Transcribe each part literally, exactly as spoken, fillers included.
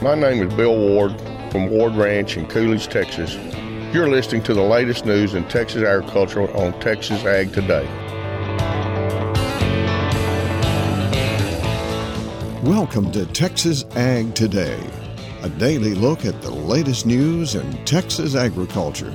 My name is Bill Ward from Ward Ranch in Coolidge, Texas. You're listening to the latest news in Texas agriculture on Texas Ag Today. Welcome to Texas Ag Today, a daily look at the latest news in Texas agriculture.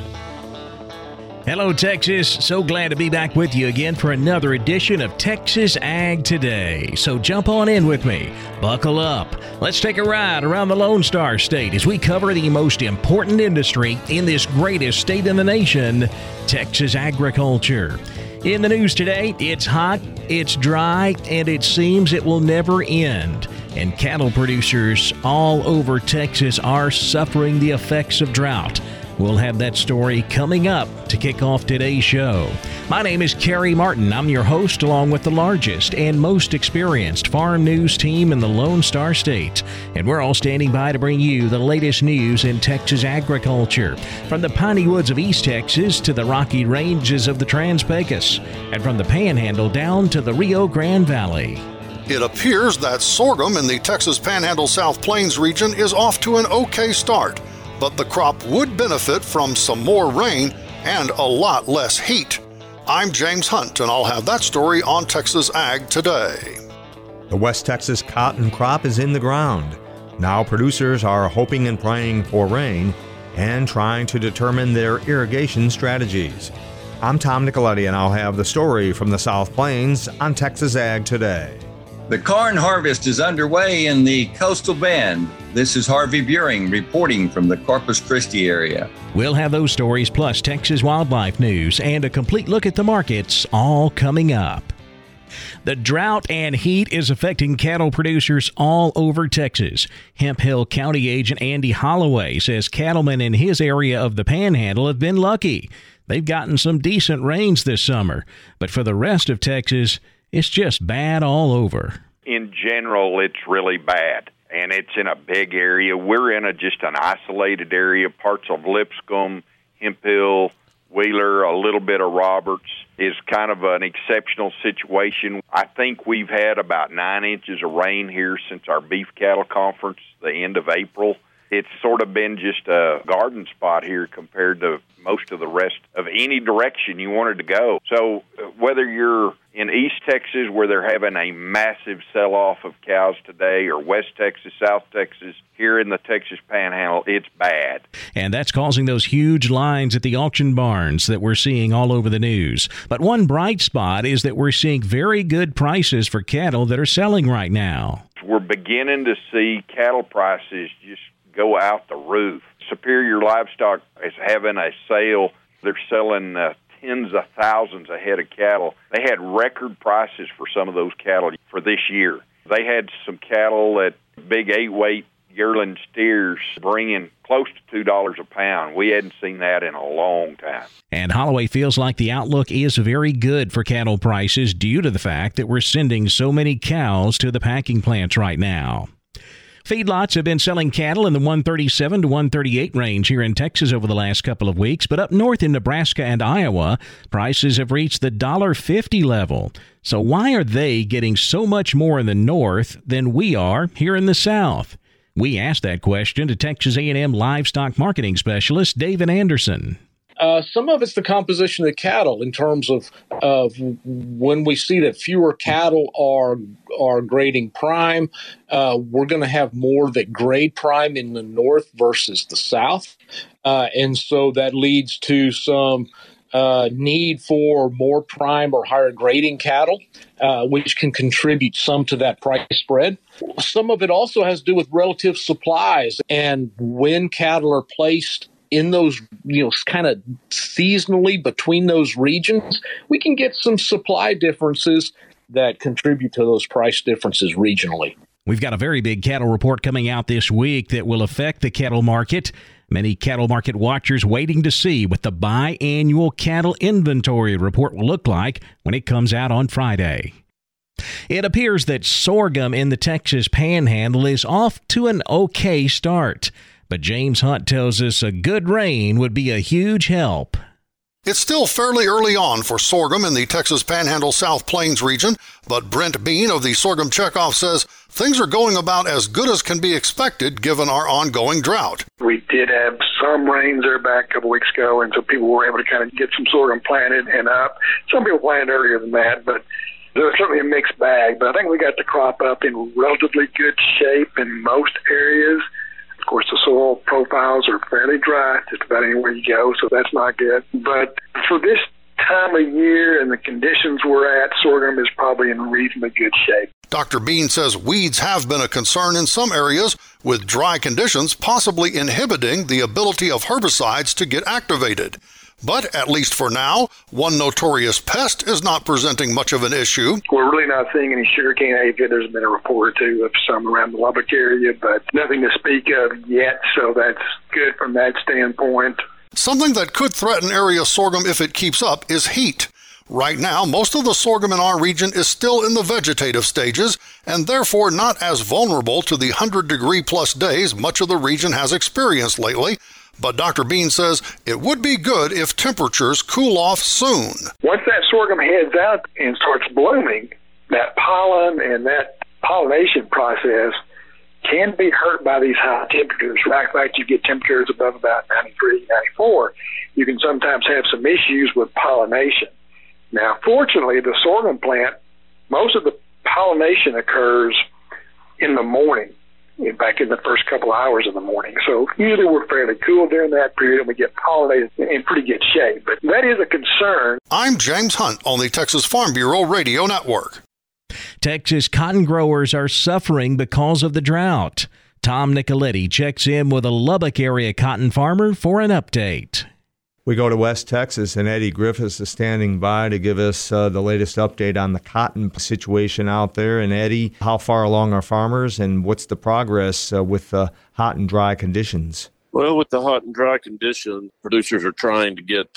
Hello, Texas. So glad to be back with you again for another edition of Texas Ag Today. So jump on in with me. Buckle up. Let's take a ride around the Lone Star State as we cover the most important industry in this greatest state in the nation, Texas agriculture. In the news today, it's hot, it's dry, and it seems it will never end. And cattle producers all over Texas are suffering the effects of drought. We'll have that story coming up to kick off today's show. My name is Kerry Martin. I'm your host, along with the largest and most experienced farm news team in the Lone Star State. And we're all standing by to bring you the latest news in Texas agriculture, from the piney woods of East Texas to the rocky ranges of the Trans-Pecos, and from the Panhandle down to the Rio Grande Valley. It appears that sorghum in the Texas Panhandle South Plains region is off to an okay start, but the crop would benefit from some more rain and a lot less heat. I'm James Hunt, and I'll have that story on Texas Ag Today. The West Texas cotton crop is in the ground. Now producers are hoping and praying for rain and trying to determine their irrigation strategies. I'm Tom Nicoletti, and I'll have the story from the South Plains on Texas Ag Today. The corn harvest is underway in the coastal band. This is Harvey Buehring reporting from the Corpus Christi area. We'll have those stories plus Texas wildlife news and a complete look at the markets all coming up. The drought and heat is affecting cattle producers all over Texas. Hemphill County agent Andy Holloway says cattlemen in his area of the Panhandle have been lucky. They've gotten some decent rains this summer, but for the rest of Texas, it's just bad all over. In general, it's really bad, and it's in a big area. We're in a just an isolated area, parts of Lipscomb, Hemphill, Wheeler, a little bit of Roberts. Is kind of an exceptional situation. I think we've had about nine inches of rain here since our beef cattle conference, the end of April. It's sort of been just a garden spot here compared to most of the rest of any direction you wanted to go. So whether you're in East Texas, where they're having a massive sell-off of cows today, or West Texas, South Texas, here in the Texas Panhandle, it's bad. And that's causing those huge lines at the auction barns that we're seeing all over the news. But one bright spot is that we're seeing very good prices for cattle that are selling right now. We're beginning to see cattle prices just go out the roof. Superior Livestock is having a sale. They're selling uh, tens of thousands a head of cattle. They had record prices for some of those cattle for this year. They had some cattle at big eight-weight yearling steers bringing close to two dollars a pound. We hadn't seen that in a long time. And Holloway feels like the outlook is very good for cattle prices due to the fact that we're sending so many cows to the packing plants right now. Feedlots have been selling cattle in the one thirty-seven to one thirty-eight range here in Texas over the last couple of weeks, but up north in Nebraska and Iowa, prices have reached the one fifty level. So why are they getting so much more in the north than we are here in the south? We asked that question to Texas A and M livestock marketing specialist David Anderson. Uh, some of it's the composition of the cattle in terms of, of when we see that fewer cattle are are grading prime, uh, we're going to have more that grade prime in the north versus the south. Uh, and so that leads to some uh, need for more prime or higher grading cattle, uh, which can contribute some to that price spread. Some of it also has to do with relative supplies and when cattle are placed in those, you know, kind of seasonally between those regions, we can get some supply differences that contribute to those price differences regionally. We've got a very big cattle report coming out this week that will affect the cattle market. Many cattle market watchers waiting to see what the biannual cattle inventory report will look like when it comes out on Friday. It appears that sorghum in the Texas Panhandle is off to an okay start, but James Hunt tells us a good rain would be a huge help. It's still fairly early on for sorghum in the Texas Panhandle South Plains region, but Brent Bean of the Sorghum Checkoff says things are going about as good as can be expected given our ongoing drought. We did have some rains there back a couple weeks ago, and so people were able to kind of get some sorghum planted and up. Some people planted earlier than that, but there's certainly a mixed bag. But I think we got the crop up in relatively good shape in most areas. Of course, the soil profiles are fairly dry just about anywhere you go, so that's not good. But for this time of year and the conditions we're at, sorghum is probably in reasonably good shape. Doctor Bean says weeds have been a concern in some areas, with dry conditions possibly inhibiting the ability of herbicides to get activated. But at least for now, one notorious pest is not presenting much of an issue. We're really not seeing any sugarcane aphid. There's been a report or two of some around the Lubbock area, but nothing to speak of yet, so that's good from that standpoint. Something that could threaten area sorghum if it keeps up is heat. Right now, most of the sorghum in our region is still in the vegetative stages and therefore not as vulnerable to the one hundred degree plus days much of the region has experienced lately. But Doctor Bean says it would be good if temperatures cool off soon. Once that sorghum heads out and starts blooming, that pollen and that pollination process can be hurt by these high temperatures. Right, like you get temperatures above about ninety-three, ninety-four, you can sometimes have some issues with pollination. Now, fortunately, the sorghum plant, most of the pollination occurs in the morning. In fact, in the first couple hours of the morning. So usually we're fairly cool during that period and we get pollinated in pretty good shape. But that is a concern. I'm James Hunt on the Texas Farm Bureau Radio Network. Texas cotton growers are suffering because of the drought. Tom Nicoletti checks in with a Lubbock area cotton farmer for an update. We go to West Texas, and Eddie Griffiths is standing by to give us uh, the latest update on the cotton situation out there. And Eddie, how far along are farmers, and what's the progress uh, with the hot and dry conditions? Well, with the hot and dry conditions, producers are trying to get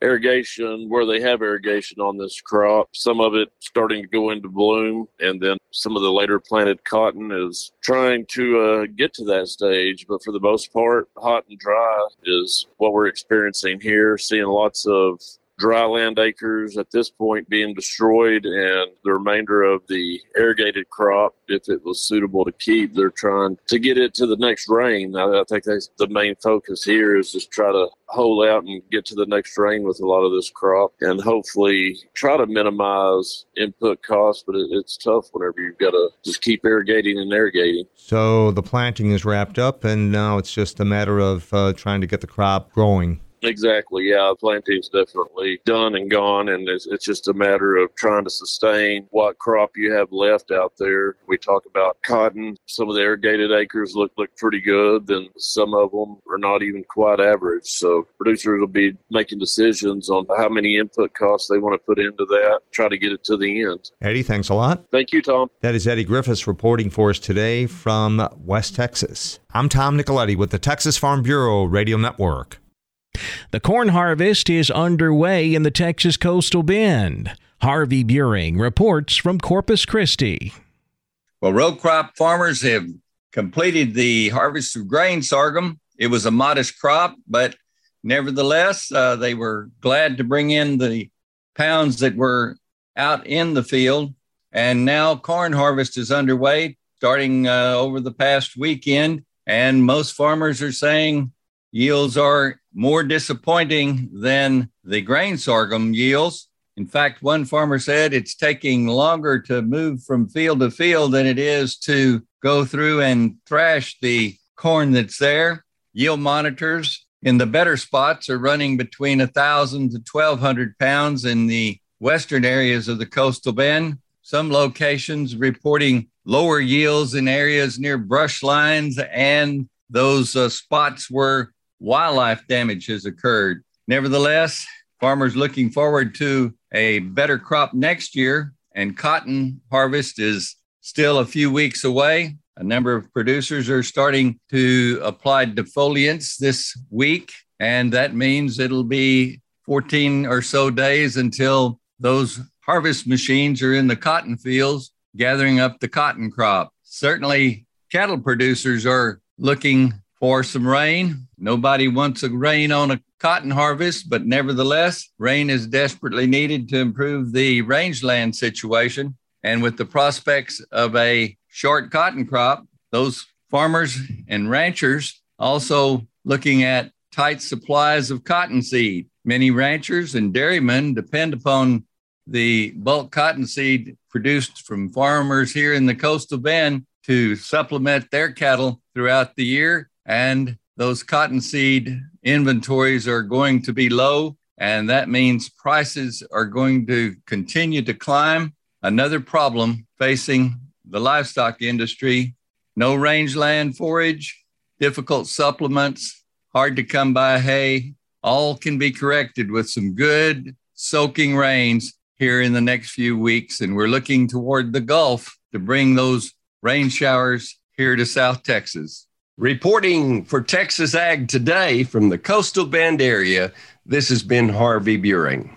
irrigation where they have irrigation on this crop. Some of it starting to go into bloom, and then some of the later planted cotton is trying to uh, get to that stage. But for the most part, hot and dry is what we're experiencing here, seeing lots of dry land acres at this point being destroyed, and the remainder of the irrigated crop, if it was suitable to keep, they're trying to get it to the next rain. I, I think that's the main focus here, is just try to hold out and get to the next rain with a lot of this crop and hopefully try to minimize input costs, but it, it's tough whenever you've got to just keep irrigating and irrigating. So the planting is wrapped up, and now it's just a matter of uh, trying to get the crop growing. Exactly, yeah. Planting's definitely done and gone, and it's, it's just a matter of trying to sustain what crop you have left out there. We talk about cotton. Some of the irrigated acres look, look pretty good, then some of them are not even quite average. So producers will be making decisions on how many input costs they want to put into that, try to get it to the end. Eddie, thanks a lot. Thank you, Tom. That is Eddie Griffiths reporting for us today from West Texas. I'm Tom Nicoletti with the Texas Farm Bureau Radio Network. The corn harvest is underway in the Texas Coastal Bend. Harvey Buehring reports from Corpus Christi. Well, row crop farmers have completed the harvest of grain sorghum. It was a modest crop, but nevertheless, uh, they were glad to bring in the pounds that were out in the field. And now corn harvest is underway, starting uh, over the past weekend. And most farmers are saying yields are more disappointing than the grain sorghum yields. In fact, one farmer said it's taking longer to move from field to field than it is to go through and thrash the corn that's there. Yield monitors in the better spots are running between one thousand to twelve hundred pounds in the western areas of the coastal bend. Some locations reporting lower yields in areas near brush lines and those uh, spots were wildlife damage has occurred. Nevertheless, farmers looking forward to a better crop next year, and cotton harvest is still a few weeks away. A number of producers are starting to apply defoliants this week, and that means it'll be fourteen or so days until those harvest machines are in the cotton fields gathering up the cotton crop. Certainly, cattle producers are looking for some rain. Nobody wants a rain on a cotton harvest, but nevertheless, rain is desperately needed to improve the rangeland situation. And with the prospects of a short cotton crop, those farmers and ranchers also looking at tight supplies of cottonseed. Many ranchers and dairymen depend upon the bulk cottonseed produced from farmers here in the coastal bend to supplement their cattle throughout the year. And those cottonseed inventories are going to be low, and that means prices are going to continue to climb. Another problem facing the livestock industry: no rangeland forage, difficult supplements, hard to come by hay. All can be corrected with some good soaking rains here in the next few weeks. And we're looking toward the Gulf to bring those rain showers here to South Texas. Reporting for Texas Ag Today from the Coastal Bend area, this has been Harvey Buehring.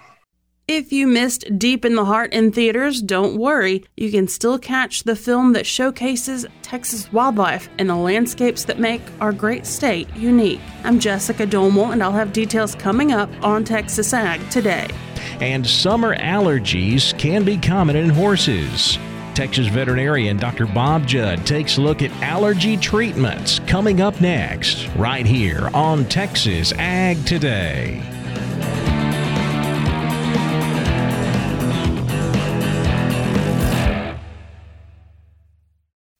If you missed Deep in the Heart in theaters, don't worry. You can still catch the film that showcases Texas wildlife and the landscapes that make our great state unique. I'm Jessica Domel, and I'll have details coming up on Texas Ag Today. And summer allergies can be common in horses. Texas veterinarian Doctor Bob Judd takes a look at allergy treatments coming up next, right here on Texas Ag Today.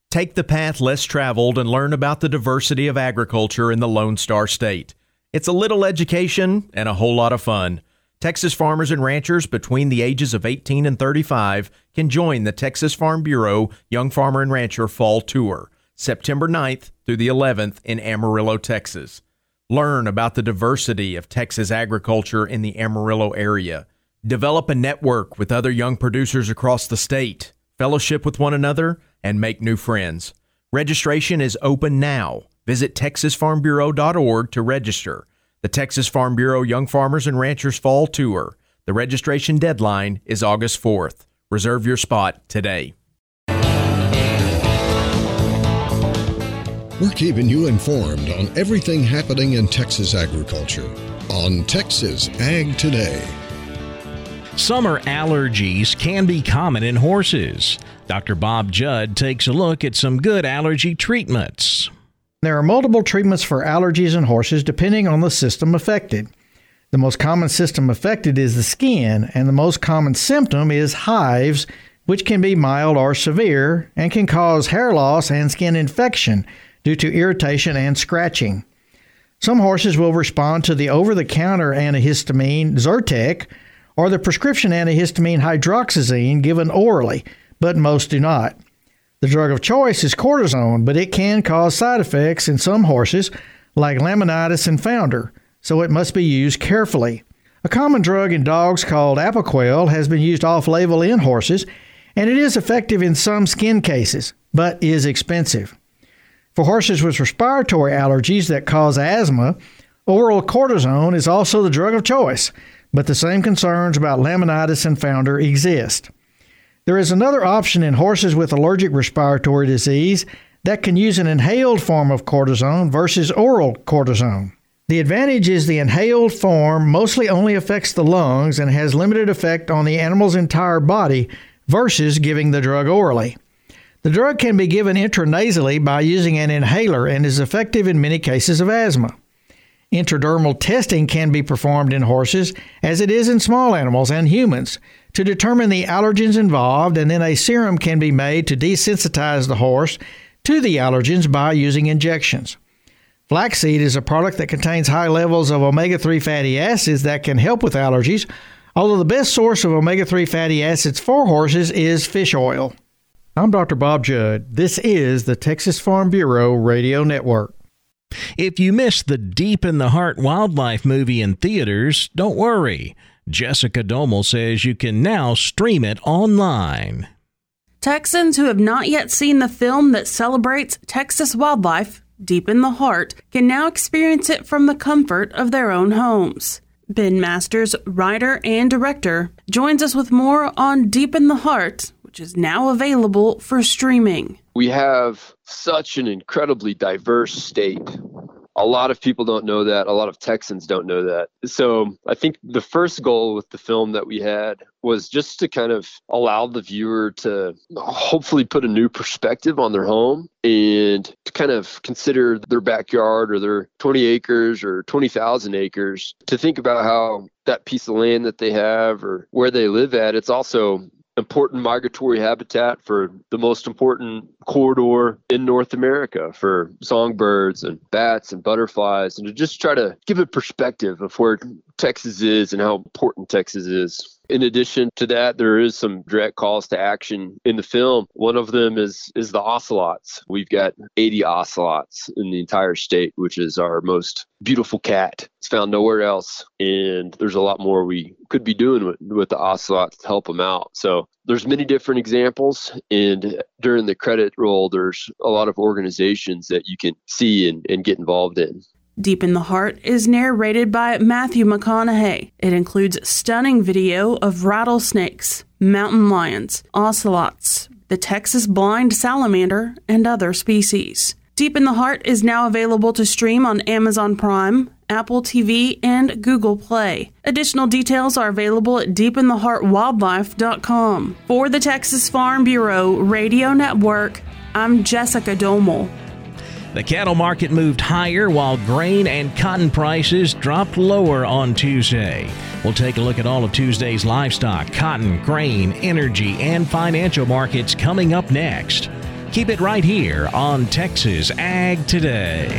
Take the path less traveled and learn about the diversity of agriculture in the Lone Star State. It's a little education and a whole lot of fun. Texas farmers and ranchers between the ages of eighteen and thirty-five can join the Texas Farm Bureau Young Farmer and Rancher Fall Tour, September ninth through the eleventh in Amarillo, Texas. Learn about the diversity of Texas agriculture in the Amarillo area. Develop a network with other young producers across the state. Fellowship with one another, and make new friends. Registration is open now. Visit Texas Farm Bureau dot org to register. The Texas Farm Bureau Young Farmers and Ranchers Fall Tour. The registration deadline is August fourth. Reserve your spot today. We're keeping you informed on everything happening in Texas agriculture on Texas Ag Today. Summer allergies can be common in horses. Doctor Bob Judd takes a look at some good allergy treatments. There are multiple treatments for allergies in horses depending on the system affected. The most common system affected is the skin, and the most common symptom is hives, which can be mild or severe and can cause hair loss and skin infection due to irritation and scratching. Some horses will respond to the over-the-counter antihistamine Zyrtec, or the prescription antihistamine hydroxyzine given orally, but most do not. The drug of choice is cortisone, but it can cause side effects in some horses, like laminitis and founder, so it must be used carefully. A common drug in dogs called Apoquel has been used off-label in horses, and it is effective in some skin cases, but is expensive. For horses with respiratory allergies that cause asthma, oral cortisone is also the drug of choice, but the same concerns about laminitis and founder exist. There is another option in horses with allergic respiratory disease that can use an inhaled form of cortisone versus oral cortisone. The advantage is the inhaled form mostly only affects the lungs and has limited effect on the animal's entire body versus giving the drug orally. The drug can be given intranasally by using an inhaler and is effective in many cases of asthma. Intradermal testing can be performed in horses, as it is in small animals and humans, to determine the allergens involved, and then a serum can be made to desensitize the horse to the allergens by using injections. Flaxseed is a product that contains high levels of omega three fatty acids that can help with allergies, although the best source of omega three fatty acids for horses is fish oil. I'm Doctor Bob Judd. This is the Texas Farm Bureau Radio Network. If you missed the Deep in the Heart wildlife movie in theaters, don't worry. Jessica Domel says you can now stream it online. Texans who have not yet seen the film that celebrates Texas wildlife, Deep in the Heart, can now experience it from the comfort of their own homes. Ben Masters, writer and director, joins us with more on Deep in the Heart, which is now available for streaming. We have such an incredibly diverse state. A lot of people don't know that. A lot of Texans don't know that. So I think the first goal with the film that we had was just to kind of allow the viewer to hopefully put a new perspective on their home and to kind of consider their backyard or their twenty acres or twenty thousand acres, to think about how that piece of land that they have or where they live at, it's also important migratory habitat for the most important corridor in North America for songbirds and bats and butterflies, and to just try to give a perspective of where Texas is and how important Texas is. In addition to that, there is some direct calls to action in the film. One of them is is the ocelots. We've got eighty ocelots in the entire state, which is our most beautiful cat. It's found nowhere else, and there's a lot more we could be doing with, with the ocelots to help them out. So there's many different examples, and during the credit roll, there's a lot of organizations that you can see and, and get involved in. Deep in the Heart is narrated by Matthew McConaughey. It includes stunning video of rattlesnakes, mountain lions, ocelots, the Texas blind salamander, and other species. Deep in the Heart is now available to stream on Amazon Prime, Apple T V, and Google Play. Additional details are available at deep in the heart wildlife dot com. For the Texas Farm Bureau Radio Network, I'm Jessica Domel. The cattle market moved higher while grain and cotton prices dropped lower on Tuesday. We'll take a look at all of Tuesday's livestock, cotton, grain, energy, and financial markets coming up next. Keep it right here on Texas Ag Today.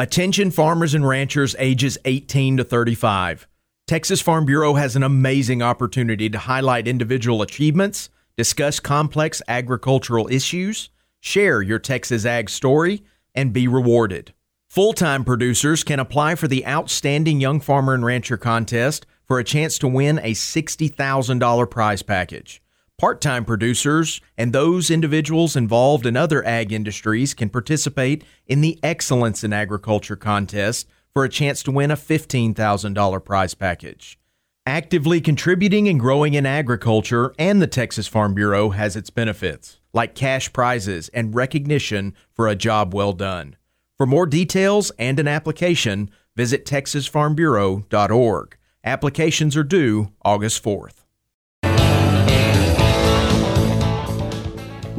Attention farmers and ranchers ages eighteen to thirty-five. Texas Farm Bureau has an amazing opportunity to highlight individual achievements, discuss complex agricultural issues, share your Texas Ag story, and be rewarded. Full-time producers can apply for the Outstanding Young Farmer and Rancher contest for a chance to win a sixty thousand dollars prize package. Part-time producers and those individuals involved in other ag industries can participate in the Excellence in Agriculture contest for a chance to win a fifteen thousand dollars prize package. Actively contributing and growing in agriculture and the Texas Farm Bureau has its benefits, like cash prizes and recognition for a job well done. For more details and an application, visit Texas Farm Bureau dot org. Applications are due August fourth.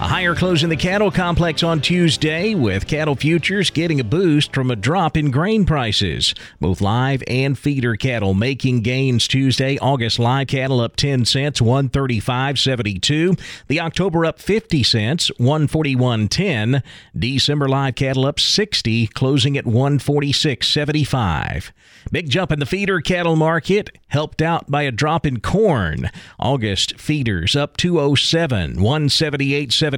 A higher close in the cattle complex on Tuesday, with cattle futures getting a boost from a drop in grain prices. Both live and feeder cattle making gains Tuesday. August live cattle up ten cents, one thirty-five seventy-two. The October up fifty cents, one forty-one ten. December live cattle up sixty, closing at one forty-six seventy-five. Big jump in the feeder cattle market, helped out by a drop in corn. August feeders up two oh seven, one seventy-eight seventy-five.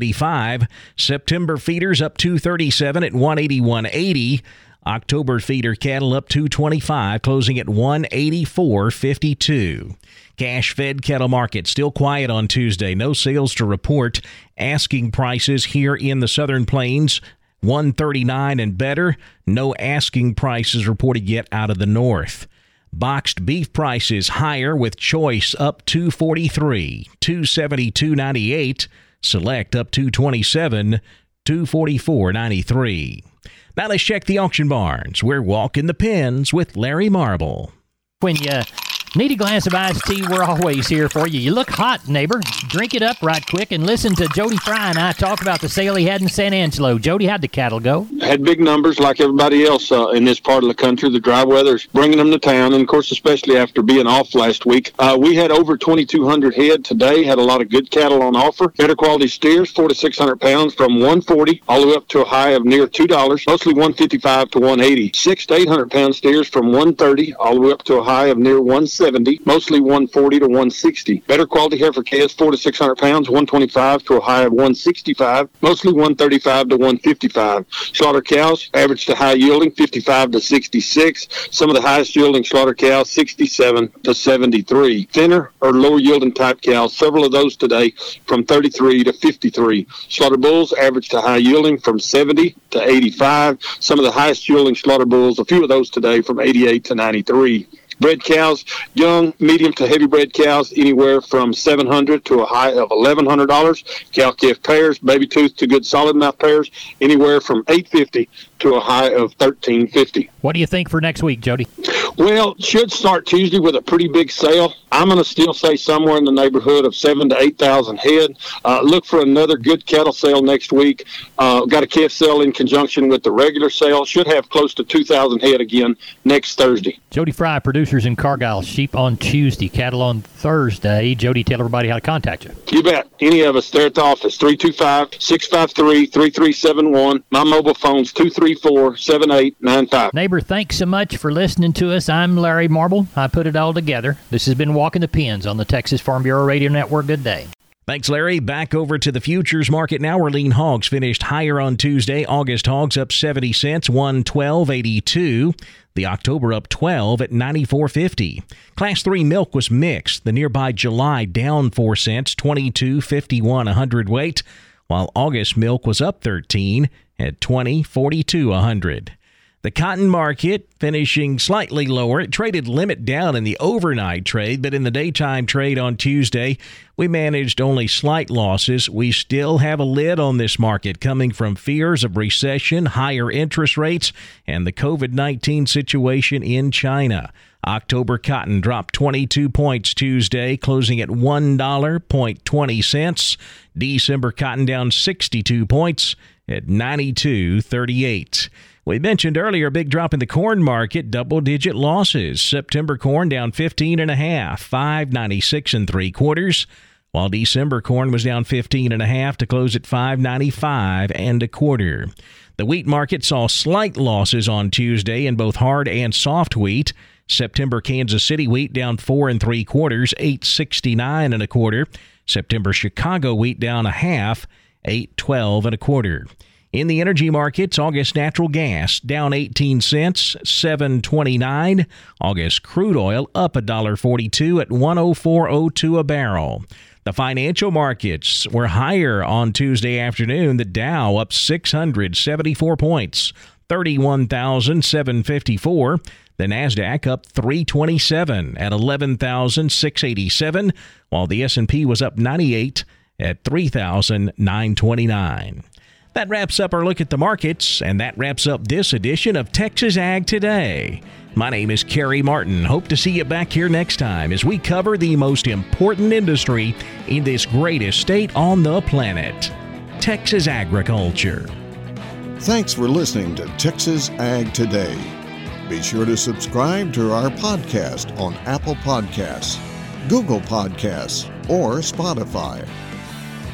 September feeders up two thirty-seven at one eighty-one eighty. October feeder cattle up two twenty-five, closing at one eighty-four fifty-two. Cash fed cattle market still quiet on Tuesday. No sales to report. Asking prices here in the Southern Plains one thirty-nine and better. No asking prices reported yet out of the north. Boxed beef prices higher, with choice up two forty-three, two seventy-two ninety-eight. Select up two twenty-seven, two forty-four ninety-three. Now let's check the auction barns. We're walking the pens with Larry Marble. When you need a glass of iced tea, we're always here for you. You look hot, neighbor. Drink it up right quick and listen to Jody Fry and I talk about the sale he had in San Angelo. Jody, how'd the cattle go? Had big numbers like everybody else uh, in this part of the country. The dry weather's bringing them to town. And, of course, especially after being off last week, uh, we had over twenty-two hundred head today. Had a lot of good cattle on offer. Better quality steers, four thousand six hundred pounds, from one forty all the way up to a high of near two dollars, mostly one fifty-five to one eighty. Six to eight hundred pound steers from one thirty all the way up to a high of near one seventy. one seventy, mostly one forty to one sixty. Better quality heifer calves, four to six hundred pounds, one twenty-five to a high of one sixty-five, mostly one thirty-five to one fifty-five. Slaughter cows, average to high yielding, fifty-five to sixty-six. Some of the highest yielding slaughter cows, sixty-seven to seventy-three. Thinner or lower yielding type cows, several of those today, from thirty-three to fifty-three. Slaughter bulls, average to high yielding, from seventy to eighty-five. Some of the highest yielding slaughter bulls, a few of those today, from eighty-eight to ninety-three. Bred cows, young, medium to heavy bred cows, anywhere from seven hundred dollars to a high of eleven hundred dollars. Cow-calf pairs, baby tooth to good solid mouth pairs, anywhere from eight hundred fifty dollars to a high of thirteen fifty. What do you think for next week, Jody? Well, should start Tuesday with a pretty big sale. I'm going to still say somewhere in the neighborhood of seven thousand to eight thousand head. Uh, look for another good cattle sale next week. Uh, got a calf sale in conjunction with the regular sale. Should have close to two thousand head again next Thursday. Jody Fry, producers in Cargyle. Sheep on Tuesday, cattle on Thursday. Jody, tell everybody how to contact you. You bet. Any of us there at the office, three two five, six five three, three three seven one. My mobile phone's two three four, seven eight nine five. Neighbor, thanks so much for listening to us. I'm Larry Marble. I put it all together. This has been Walking the Pens on the Texas Farm Bureau Radio Network. Good day. Thanks, Larry. Back over to the futures market now, where lean hogs finished higher on Tuesday. August hogs up seventy cents, one twelve eighty-two. The October up twelve at ninety-four fifty. Class three milk was mixed. The nearby July down four cents, twenty-two fifty-one a hundredweight, while August milk was up thirteen at twenty forty-two a hundred. The cotton market finishing slightly lower. It traded limit down in the overnight trade, but in the daytime trade on Tuesday, we managed only slight losses. We still have a lid on this market coming from fears of recession, higher interest rates, and the COVID nineteen situation in China. October cotton dropped twenty-two points Tuesday, closing at one dollar and twenty cents. December cotton down sixty-two points at ninety-two thirty-eight. We mentioned earlier a big drop in the corn market, double-digit losses. September corn down fifteen and a half, five ninety-six and three quarters, while December corn was down fifteen and a half to close at five ninety-five and a quarter. The wheat market saw slight losses on Tuesday in both hard and soft wheat. September Kansas City wheat down four and three quarters, eight sixty-nine and a quarter. September Chicago wheat down a half, eight twelve and a quarter. In the energy markets, August natural gas down eighteen cents, seven twenty-nine. August crude oil up one forty-two at one oh four oh two a barrel. The financial markets were higher on Tuesday afternoon. The Dow up six seventy-four points, thirty-one thousand seven hundred fifty-four. The Nasdaq up three twenty-seven at eleven thousand six hundred eighty-seven, while the S and P was up ninety-eight at three thousand nine hundred twenty-nine. That wraps up our look at the markets, and that wraps up this edition of Texas Ag Today. My name is Kerry Martin. Hope to see you back here next time as we cover the most important industry in this greatest state on the planet, Texas agriculture. Thanks for listening to Texas Ag Today. Be sure to subscribe to our podcast on Apple Podcasts, Google Podcasts, or Spotify.